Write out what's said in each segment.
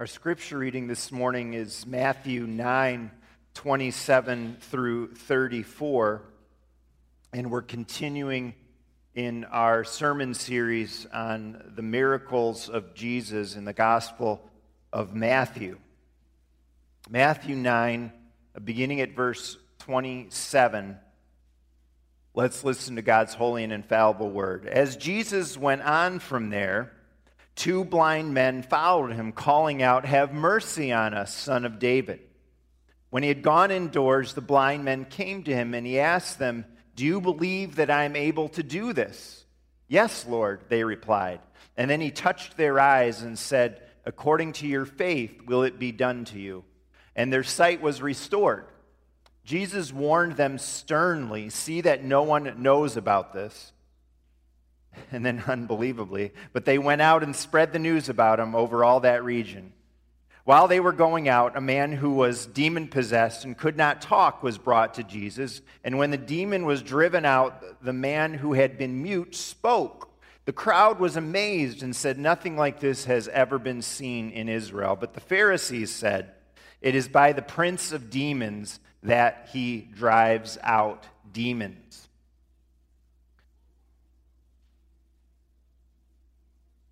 Our scripture reading this morning is Matthew 9:27 through 34, and we're continuing in our sermon series on the miracles of Jesus in the Gospel of Matthew. Matthew 9, beginning at verse 27, let's listen to God's holy and infallible word. As Jesus went on from there, two blind men followed him, calling out, "Have mercy on us, Son of David." When he had gone indoors, the blind men came to him, and he asked them, "Do you believe that I am able to do this?" "Yes, Lord," they replied. And then he touched their eyes and said, "According to your faith will it be done to you." And their sight was restored. Jesus warned them sternly, "See that no one knows about this." And then unbelievably, but they went out and spread the news about him over all that region. While they were going out, a man who was demon-possessed and could not talk was brought to Jesus. And when the demon was driven out, the man who had been mute spoke. The crowd was amazed and said, "Nothing like this has ever been seen in Israel." But the Pharisees said, "It is by the prince of demons that he drives out demons."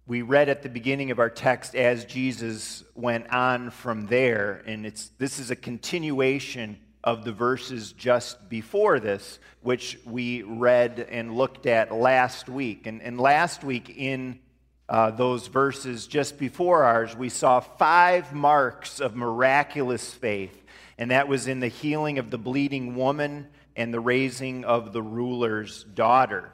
We read at the beginning of our text, as Jesus went on from there, and this is a continuation of the verses just before this, which we read and looked at last week. And last week in those verses just before ours, we saw five marks of miraculous faith, and that was in the healing of the bleeding woman and the raising of the ruler's daughter.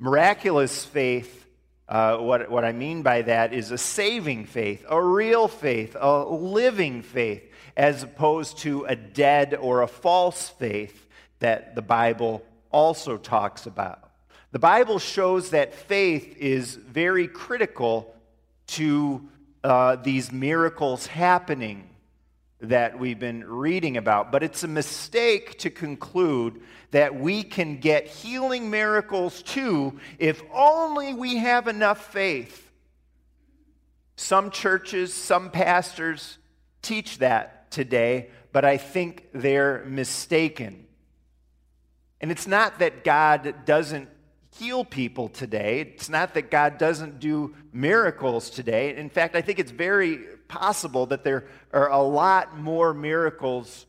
Miraculous faith, what I mean by that is a saving faith, a real faith, a living faith, as opposed to a dead or a false faith that the Bible also talks about. The Bible shows that faith is very critical to these miracles happening that we've been reading about. But it's a mistake to conclude that we can get healing miracles too if only we have enough faith. Some churches, some pastors teach that today, but I think they're mistaken. And it's not that God doesn't heal people today. It's not that God doesn't do miracles today. In fact, I think it's very possible that there are a lot more miracles,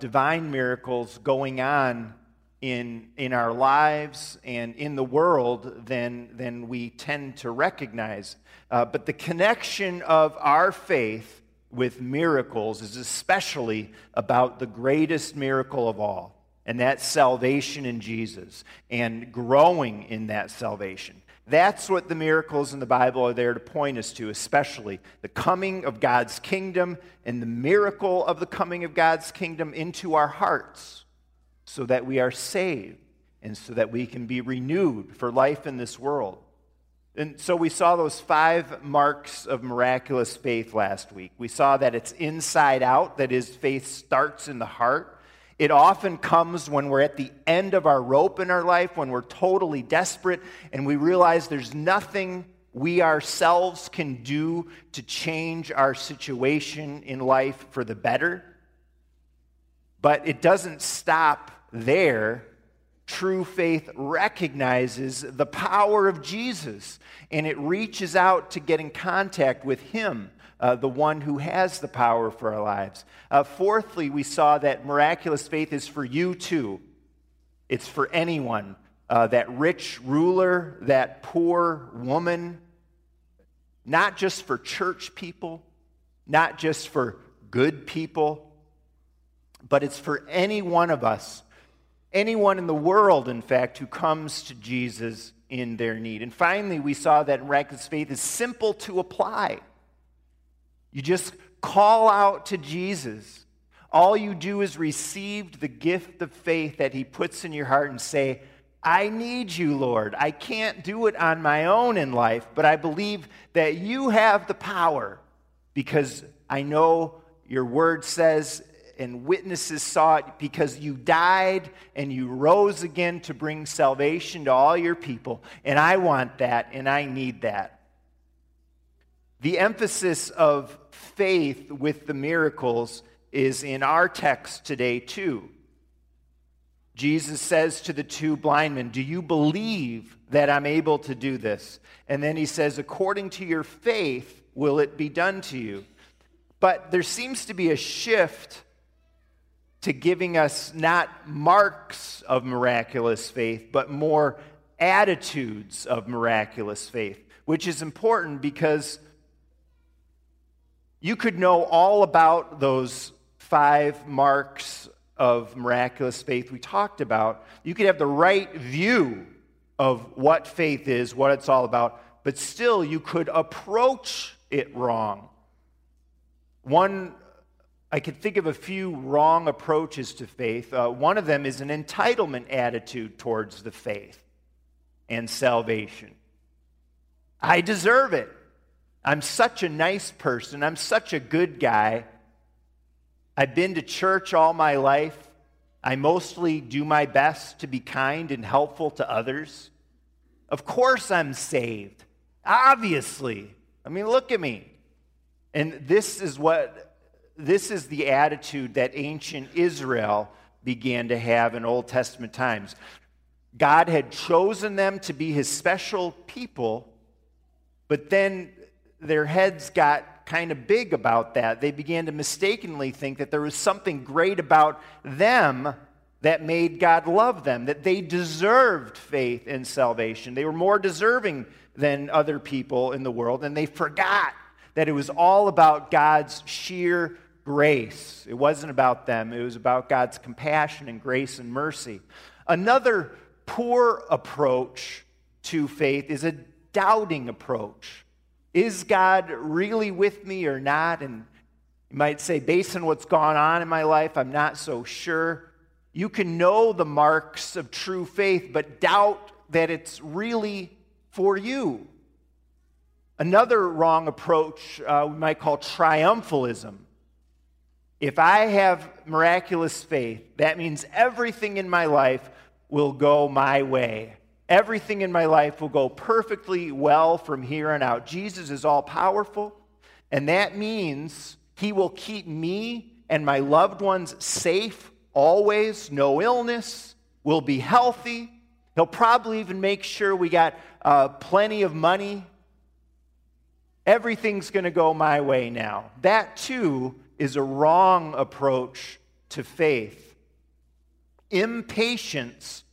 divine miracles, going on in our lives and in the world than we tend to recognize. But the connection of our faith with miracles is especially about the greatest miracle of all, and that's salvation in Jesus and growing in that salvation. That's what the miracles in the Bible are there to point us to, especially the coming of God's kingdom and the miracle of the coming of God's kingdom into our hearts so that we are saved and so that we can be renewed for life in this world. And so we saw those five marks of miraculous faith last week. We saw that it's inside out, that is, faith starts in the heart. It often comes when we're at the end of our rope in our life, when we're totally desperate, and we realize there's nothing we ourselves can do to change our situation in life for the better. But it doesn't stop there. True faith recognizes the power of Jesus, and it reaches out to get in contact with him, the one who has the power for our lives. Fourthly, we saw that miraculous faith is for you too. It's for anyone. That rich ruler, that poor woman, not just for church people, not just for good people, but it's for any one of us, anyone in the world, in fact, who comes to Jesus in their need. And finally, we saw that miraculous faith is simple to apply. You just call out to Jesus. All you do is receive the gift of faith that he puts in your heart and say, "I need you, Lord. I can't do it on my own in life, but I believe that you have the power because I know your word says, and witnesses saw it, because you died and you rose again to bring salvation to all your people. And I want that and I need that." The emphasis of faith with the miracles is in our text today too. Jesus says to the two blind men, "Do you believe that I'm able to do this?" And then he says, "According to your faith, will it be done to you?" But there seems to be a shift to giving us not marks of miraculous faith, but more attitudes of miraculous faith, which is important because you could know all about those 5 marks of miraculous faith we talked about. You could have the right view of what faith is, what it's all about, but still you could approach it wrong. I could think of a few wrong approaches to faith. One of them is an entitlement attitude towards the faith and salvation. I deserve it. I'm such a nice person. I'm such a good guy. I've been to church all my life. I mostly do my best to be kind and helpful to others. Of course I'm saved. Obviously. I mean, look at me. And this is the attitude that ancient Israel began to have in Old Testament times. God had chosen them to be his special people, but then their heads got kind of big about that. They began to mistakenly think that there was something great about them that made God love them, that they deserved faith and salvation. They were more deserving than other people in the world, and they forgot that it was all about God's sheer grace. It wasn't about them. It was about God's compassion and grace and mercy. Another poor approach to faith is a doubting approach. Is God really with me or not? And you might say, based on what's gone on in my life, I'm not so sure. You can know the marks of true faith, but doubt that it's really for you. Another wrong approach we might call triumphalism. If I have miraculous faith, that means everything in my life will go my way. Everything in my life will go perfectly well from here on out. Jesus is all-powerful, and that means he will keep me and my loved ones safe always, no illness, we'll be healthy. He'll probably even make sure we got plenty of money. Everything's going to go my way now. That, too, is a wrong approach to faith. Impatience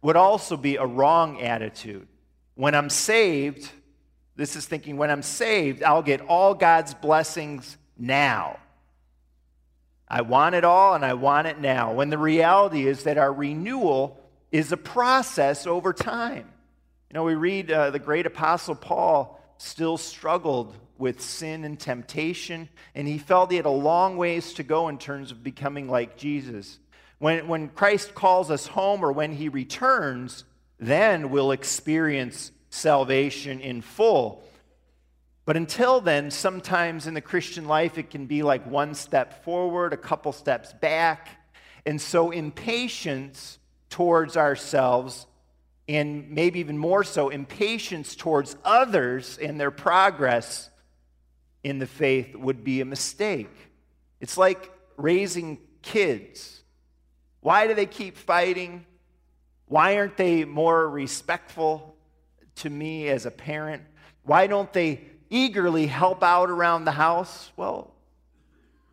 would also be a wrong attitude. When I'm saved, this is thinking, when I'm saved, I'll get all God's blessings now. I want it all, and I want it now. When the reality is that our renewal is a process over time. You know, we read the great apostle Paul still struggled with sin and temptation, and he felt he had a long ways to go in terms of becoming like Jesus. When Christ calls us home or when he returns, then we'll experience salvation in full. But until then, sometimes in the Christian life, it can be like one step forward, a couple steps back. And so impatience towards ourselves, and maybe even more so, impatience towards others and their progress in the faith would be a mistake. It's like raising kids. Why do they keep fighting? Why aren't they more respectful to me as a parent? Why don't they eagerly help out around the house? Well,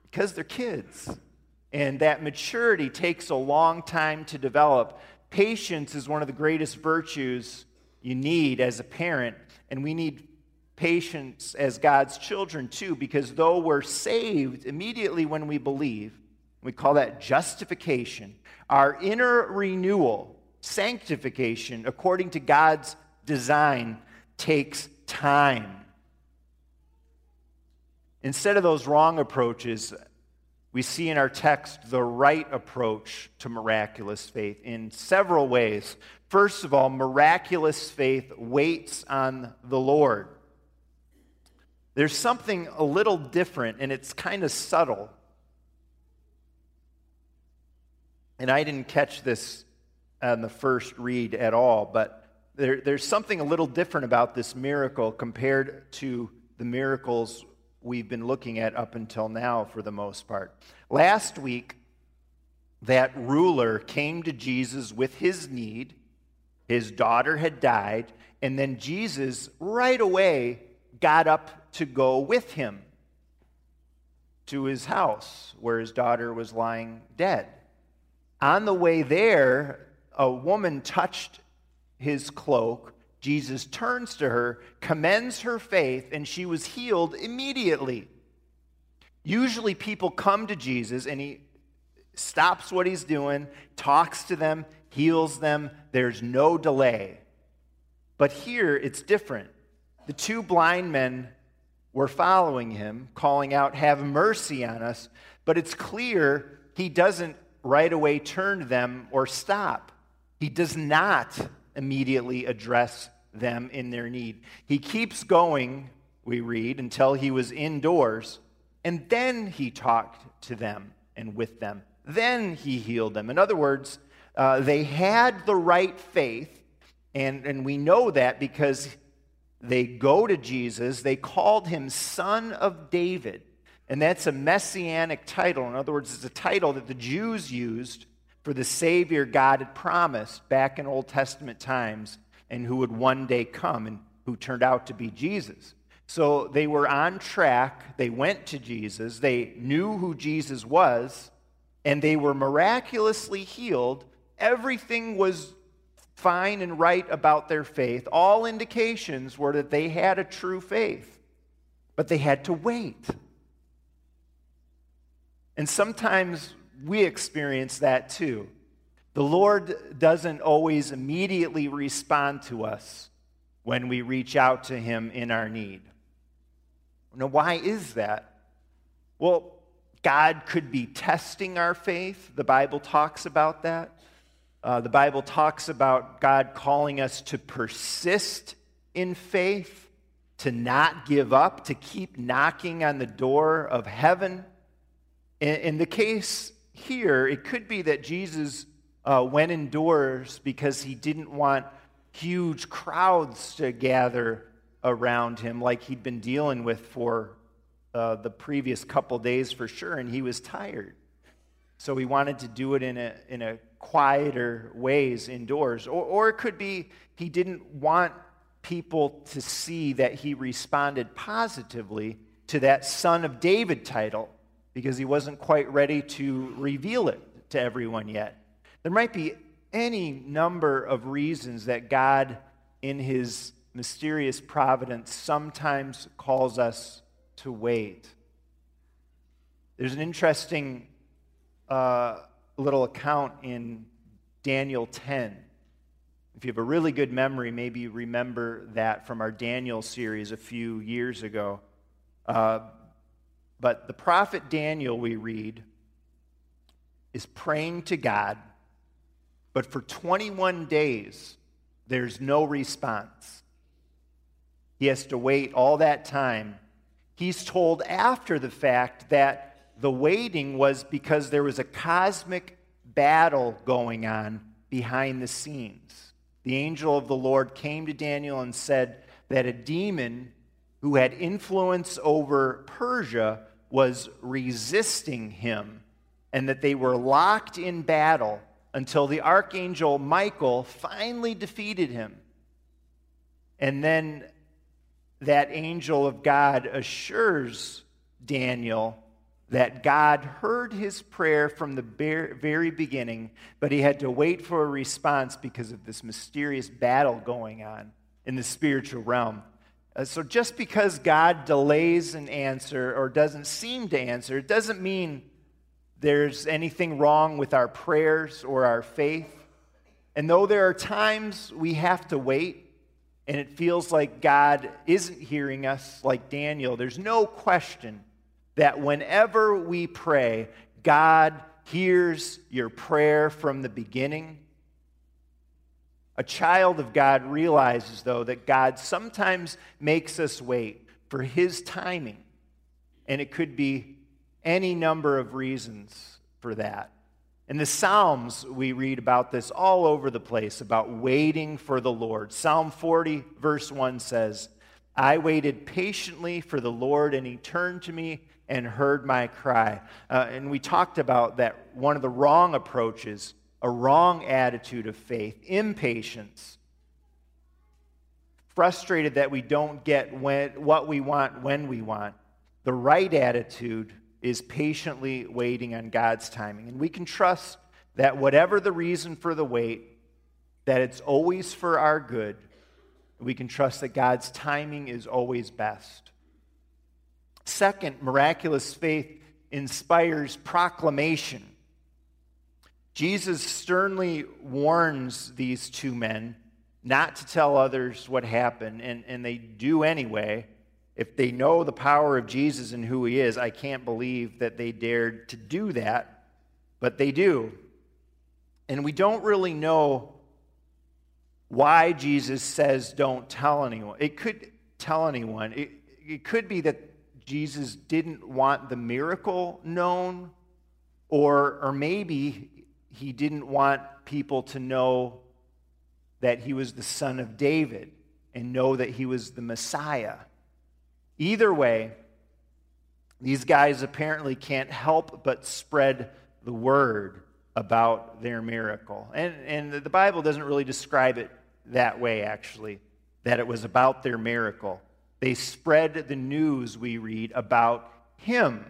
because they're kids. And that maturity takes a long time to develop. Patience is one of the greatest virtues you need as a parent, and we need patience as God's children too, because though we're saved immediately when we believe, we call that justification, our inner renewal, sanctification, according to God's design, takes time. Instead of those wrong approaches, we see in our text the right approach to miraculous faith in several ways. First of all, miraculous faith waits on the Lord. There's something a little different, and it's kind of subtle. And I didn't catch this on the first read at all, but there's something a little different about this miracle compared to the miracles we've been looking at up until now for the most part. Last week, that ruler came to Jesus with his need. His daughter had died, and then Jesus right away got up to go with him to his house where his daughter was lying dead. On the way there, a woman touched his cloak. Jesus turns to her, commends her faith, and she was healed immediately. Usually people come to Jesus and he stops what he's doing, talks to them, heals them. There's no delay. But here it's different. The two blind men were following him, calling out, "Have mercy on us." But it's clear he doesn't right away turn to them or stop. He does not immediately address them in their need. He keeps going, we read, until he was indoors, and then he talked to them and with them. Then he healed them. In other words, they had the right faith, and we know that because they go to Jesus. They called him Son of David, and that's a messianic title. In other words, it's a title that the Jews used for the Savior God had promised back in Old Testament times and who would one day come and who turned out to be Jesus. So they were on track. They went to Jesus. They knew who Jesus was, and they were miraculously healed. Everything was fine and right about their faith. All indications were that they had a true faith, but they had to wait. And sometimes we experience that too. The Lord doesn't always immediately respond to us when we reach out to him in our need. Now, why is that? Well, God could be testing our faith. The Bible talks about that. The Bible talks about God calling us to persist in faith, to not give up, to keep knocking on the door of heaven. In the case here, it could be that Jesus went indoors because he didn't want huge crowds to gather around him like he'd been dealing with for the previous couple days for sure, and he was tired. So he wanted to do it in a quieter ways indoors. Or it could be he didn't want people to see that he responded positively to that Son of David title because he wasn't quite ready to reveal it to everyone yet. There might be any number of reasons that God, in his mysterious providence, sometimes calls us to wait. There's an interesting little account in Daniel 10. If you have a really good memory, maybe you remember that from our Daniel series a few years ago. But the prophet Daniel, we read, is praying to God, but for 21 days, there's no response. He has to wait all that time. He's told after the fact that the waiting was because there was a cosmic battle going on behind the scenes. The angel of the Lord came to Daniel and said that a demon who had influence over Persia was resisting him, and that they were locked in battle until the archangel Michael finally defeated him. And then that angel of God assures Daniel that God heard his prayer from the very beginning, but he had to wait for a response because of this mysterious battle going on in the spiritual realm. So just because God delays an answer or doesn't seem to answer, it doesn't mean there's anything wrong with our prayers or our faith. And though there are times we have to wait, and it feels like God isn't hearing us like Daniel, there's no question that whenever we pray, God hears your prayer from the beginning. A child of God realizes, though, that God sometimes makes us wait for his timing, and it could be any number of reasons for that. In the Psalms, we read about this all over the place, about waiting for the Lord. Psalm 40, verse 1 says, I waited patiently for the Lord, and he turned to me and heard my cry. And we talked about that one of the wrong approaches, a wrong attitude of faith, impatience. Frustrated that we don't get what we want when we want. The right attitude is patiently waiting on God's timing. And we can trust that whatever the reason for the wait, that it's always for our good. We can trust that God's timing is always best. Second, miraculous faith inspires proclamation. Jesus sternly warns these two men not to tell others what happened, and they do anyway. If they know the power of Jesus and who he is, I can't believe that they dared to do that, but they do. And we don't really know why Jesus says don't tell anyone. It could tell anyone. It could be that Jesus didn't want the miracle known, or maybe he didn't want people to know that he was the son of David and know that he was the Messiah. Either way, these guys apparently can't help but spread the word about their miracle. And the Bible doesn't really describe it that way, actually, that it was about their miracle. They spread the news, we read, about him.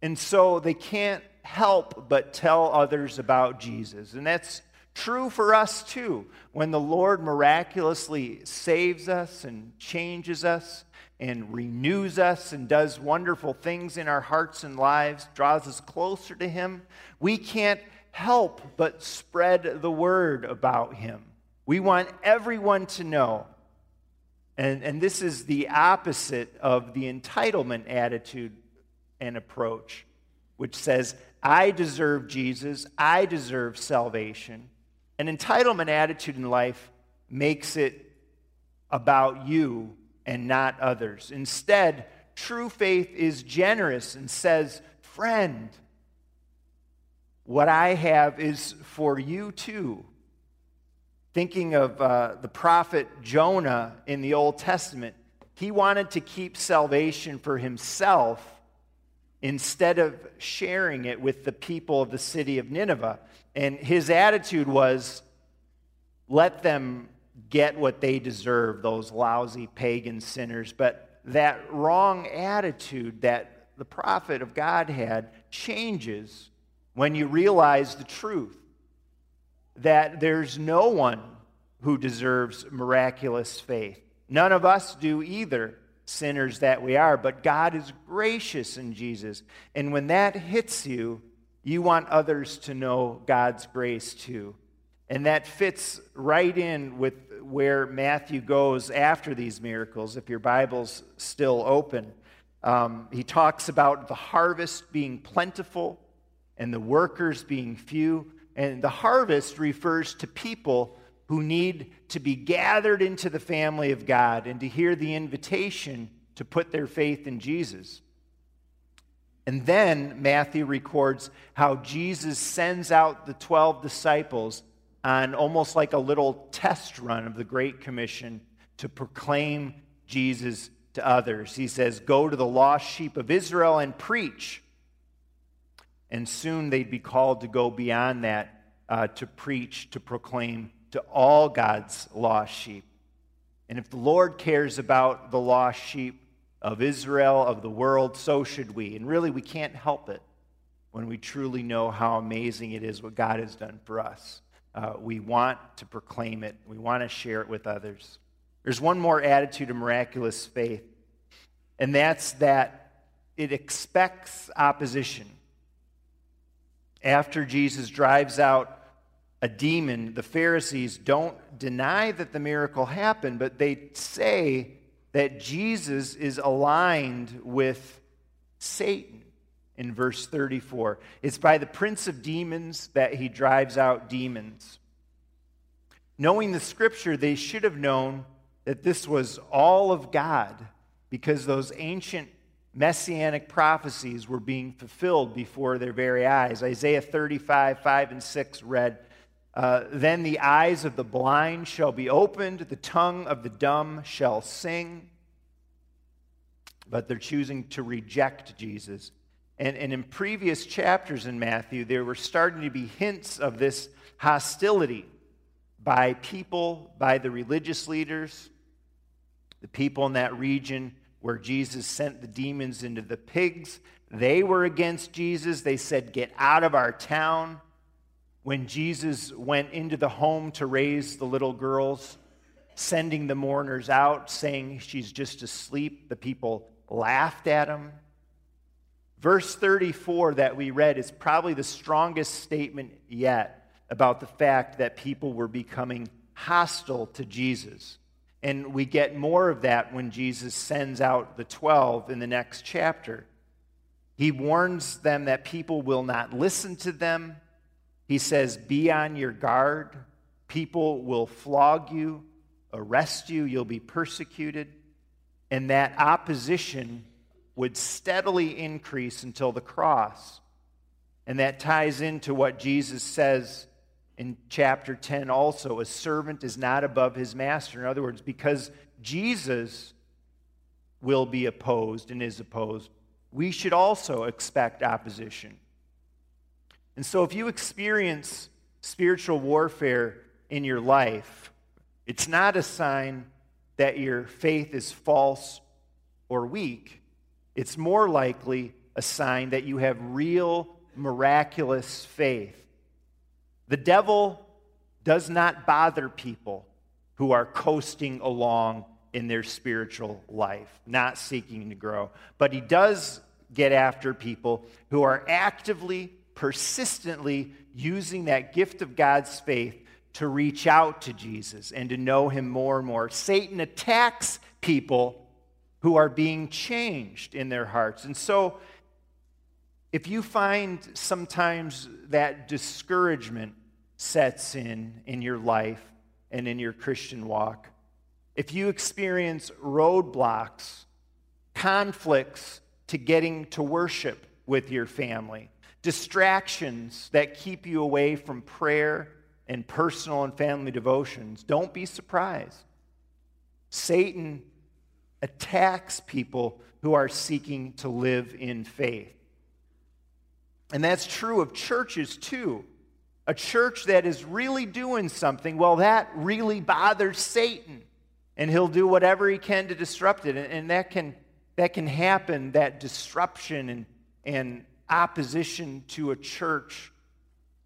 And so they can't help but tell others about Jesus. And that's true for us too. When the Lord miraculously saves us and changes us and renews us and does wonderful things in our hearts and lives, draws us closer to him, we can't help but spread the word about him. We want everyone to know. And this is the opposite of the entitlement attitude and approach, which says, I deserve Jesus, I deserve salvation. An entitlement attitude in life makes it about you and not others. Instead, true faith is generous and says, friend, what I have is for you too. Thinking of the prophet Jonah in the Old Testament, he wanted to keep salvation for himself instead of sharing it with the people of the city of Nineveh. And his attitude was, let them get what they deserve, those lousy pagan sinners. But that wrong attitude that the prophet of God had changes when you realize the truth, that there's no one who deserves miraculous faith. None of us do either. Sinners that we are, but God is gracious in Jesus. And when that hits you, you want others to know God's grace too. And that fits right in with where Matthew goes after these miracles, if your Bible's still open. He talks about the harvest being plentiful and the workers being few. And the harvest refers to people who need to be gathered into the family of God and to hear the invitation to put their faith in Jesus. And then Matthew records how Jesus sends out the 12 disciples on almost like a little test run of the Great Commission to proclaim Jesus to others. He says, go to the lost sheep of Israel and preach. And soon they'd be called to go beyond that, to preach, to proclaim to all God's lost sheep. And if the Lord cares about the lost sheep of Israel, of the world, so should we. And really, we can't help it when we truly know how amazing it is what God has done for us. We want to proclaim it. We want to share it with others. There's one more attitude of miraculous faith, and that's that it expects opposition. After Jesus drives out a demon, the Pharisees don't deny that the miracle happened, but they say that Jesus is aligned with Satan in verse 34. It's by the prince of demons that he drives out demons. Knowing the scripture, they should have known that this was all of God because those ancient messianic prophecies were being fulfilled before their very eyes. Isaiah 35:5 and 6 read, Then the eyes of the blind shall be opened, the tongue of the dumb shall sing. But they're choosing to reject Jesus. And in previous chapters in Matthew, there were starting to be hints of this hostility by people, by the religious leaders. The people in that region where Jesus sent the demons into the pigs, they were against Jesus. They said, "Get out of our town." When Jesus went into the home to raise the little girls, sending the mourners out, saying she's just asleep, the people laughed at him. Verse 34 that we read is probably the strongest statement yet about the fact that people were becoming hostile to Jesus. And we get more of that when Jesus sends out the 12 in the next chapter. He warns them that people will not listen to them. He says, "Be on your guard. People will flog you, arrest you, you'll be persecuted." And that opposition would steadily increase until the cross. And that ties into what Jesus says in chapter 10 also, "A servant is not above his master." In other words, because Jesus will be opposed and is opposed, we should also expect opposition. And so if you experience spiritual warfare in your life, it's not a sign that your faith is false or weak. It's more likely a sign that you have real, miraculous faith. The devil does not bother people who are coasting along in their spiritual life, not seeking to grow. But he does get after people who are actively, persistently using that gift of God's faith to reach out to Jesus and to know him more and more. Satan attacks people who are being changed in their hearts. And so if you find sometimes that discouragement sets in your life and in your Christian walk, if you experience roadblocks, conflicts to getting to worship with your family, distractions that keep you away from prayer and personal and family devotions, don't be surprised. Satan attacks people who are seeking to live in faith. And that's true of churches too. A church that is really doing something, well, that really bothers Satan. And he'll do whatever he can to disrupt it. And that can happen, that disruption and opposition to a church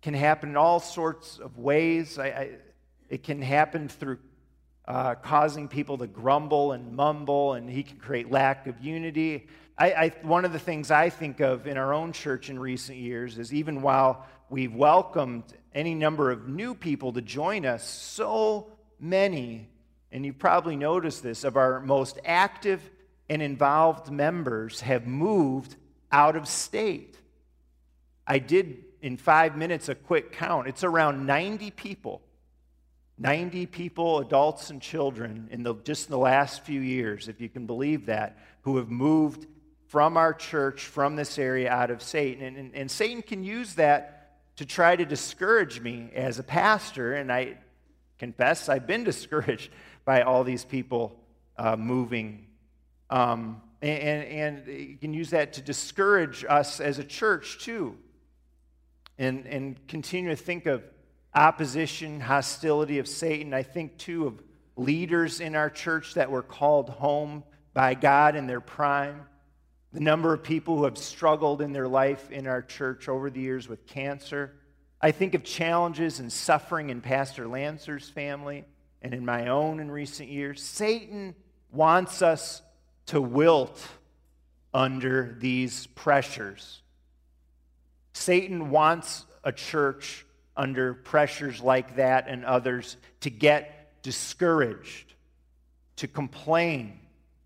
can happen in all sorts of ways. It can happen through causing people to grumble and mumble, and he can create lack of unity. One of the things I think of in our own church in recent years is even while we've welcomed any number of new people to join us, so many, and you probably noticed this, of our most active and involved members have moved out of state. I did, in 5 minutes, a quick count. It's around 90 people. 90 people, adults and children, in the last few years, if you can believe that, who have moved from our church, from this area, out of Satan. And Satan can use that to try to discourage me as a pastor, and I confess I've been discouraged by all these people moving. And he can use that to discourage us as a church, too, and continue to think of opposition, hostility of Satan. I think, too, of leaders in our church that were called home by God in their prime. The number of people who have struggled in their life in our church over the years with cancer. I think of challenges and suffering in Pastor Lancer's family and in my own in recent years. Satan wants us to wilt under these pressures. Satan wants a church under pressures like that and others to get discouraged, to complain,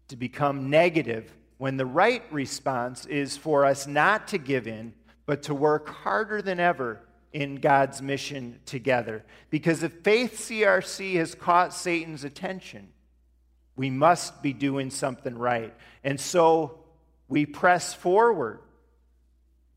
to become negative, when the right response is for us not to give in, but to work harder than ever in God's mission together. Because if Faith CRC has caught Satan's attention, we must be doing something right. And so we press forward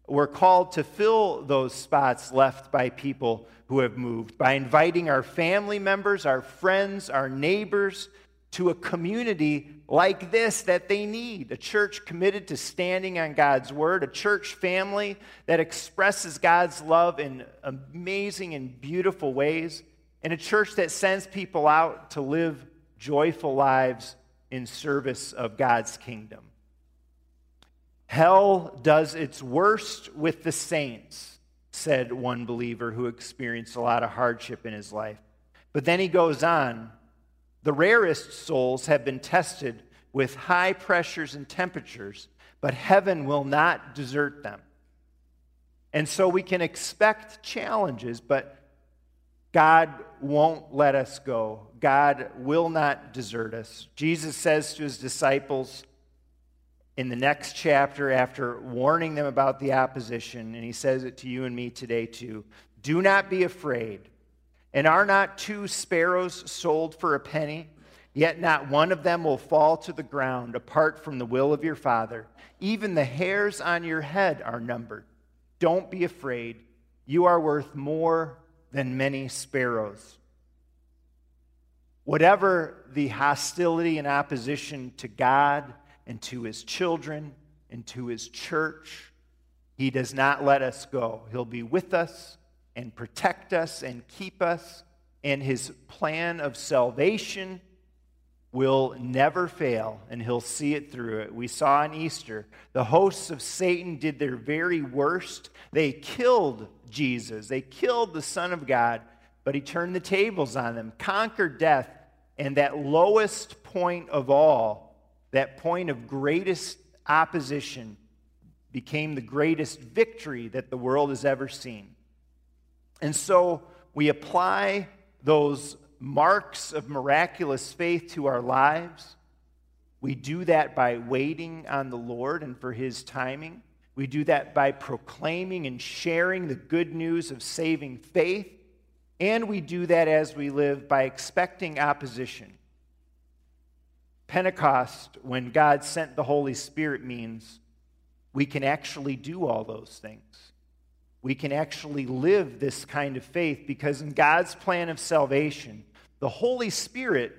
we're called to fill those spots left by people who have moved by inviting our family members, our friends, our neighbors to a community like this that they need, a church committed to standing on God's word, a church family that expresses God's love in amazing and beautiful ways, and a church that sends people out to live joyful lives in service of God's kingdom. Hell does its worst with the saints, said one believer who experienced a lot of hardship in his life. But then he goes on, the rarest souls have been tested with high pressures and temperatures, but heaven will not desert them. And so we can expect challenges, but God won't let us go. God will not desert us. Jesus says to his disciples, in the next chapter, after warning them about the opposition, and he says it to you and me today too, do not be afraid. And are not two sparrows sold for a penny? Yet not one of them will fall to the ground apart from the will of your Father. Even the hairs on your head are numbered. Don't be afraid. You are worth more than many sparrows. Whatever the hostility and opposition to God and to his children, and to his church, he does not let us go. He'll be with us, and protect us, and keep us, and his plan of salvation will never fail, and he'll see it through it. We saw on Easter, the hosts of Satan did their very worst. They killed Jesus. They killed the Son of God, but he turned the tables on them, conquered death, and that lowest point of all, that point of greatest opposition became the greatest victory that the world has ever seen. And so we apply those marks of miraculous faith to our lives. We do that by waiting on the Lord and for his timing. We do that by proclaiming and sharing the good news of saving faith. And we do that as we live by expecting opposition. Pentecost, when God sent the Holy Spirit, means we can actually do all those things. We can actually live this kind of faith because in God's plan of salvation, the Holy Spirit,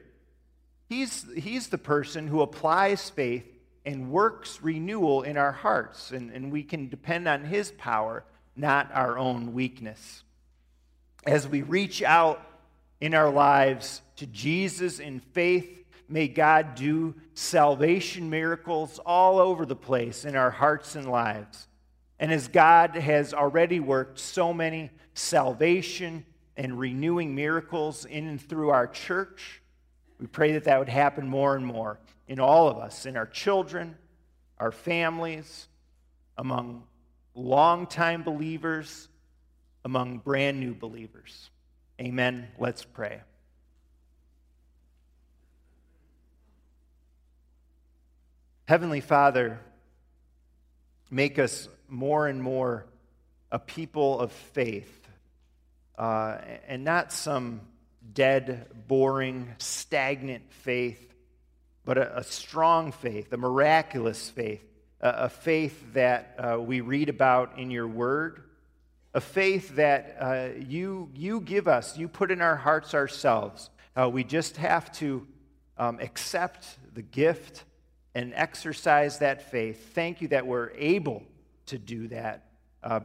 he's the person who applies faith and works renewal in our hearts, and we can depend on his power, not our own weakness. As we reach out in our lives to Jesus in faith, may God do salvation miracles all over the place in our hearts and lives. And as God has already worked so many salvation and renewing miracles in and through our church, we pray that that would happen more and more in all of us, in our children, our families, among longtime believers, among brand new believers. Amen. Let's pray. Heavenly Father, make us more and more a people of faith, and not some dead, boring, stagnant faith, but a strong faith, a miraculous faith, a faith that we read about in your word, a faith that you give us, you put in our hearts ourselves. We just have to accept the gift and exercise that faith. Thank you that we're able to do that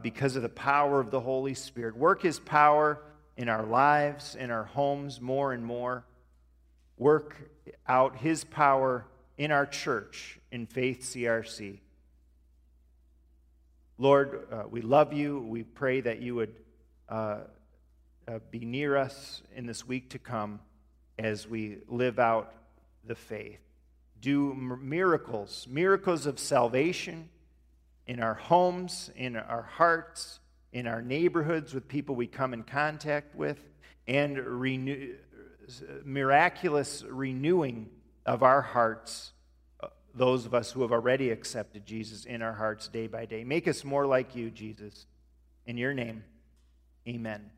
because of the power of the Holy Spirit. Work his power in our lives, in our homes, more and more. Work out his power in our church, in Faith CRC. Lord, we love you. We pray that you would be near us in this week to come as we live out the faith. Do miracles of salvation in our homes, in our hearts, in our neighborhoods with people we come in contact with, and miraculous renewing of our hearts, those of us who have already accepted Jesus in our hearts day by day. Make us more like you, Jesus. In your name, amen.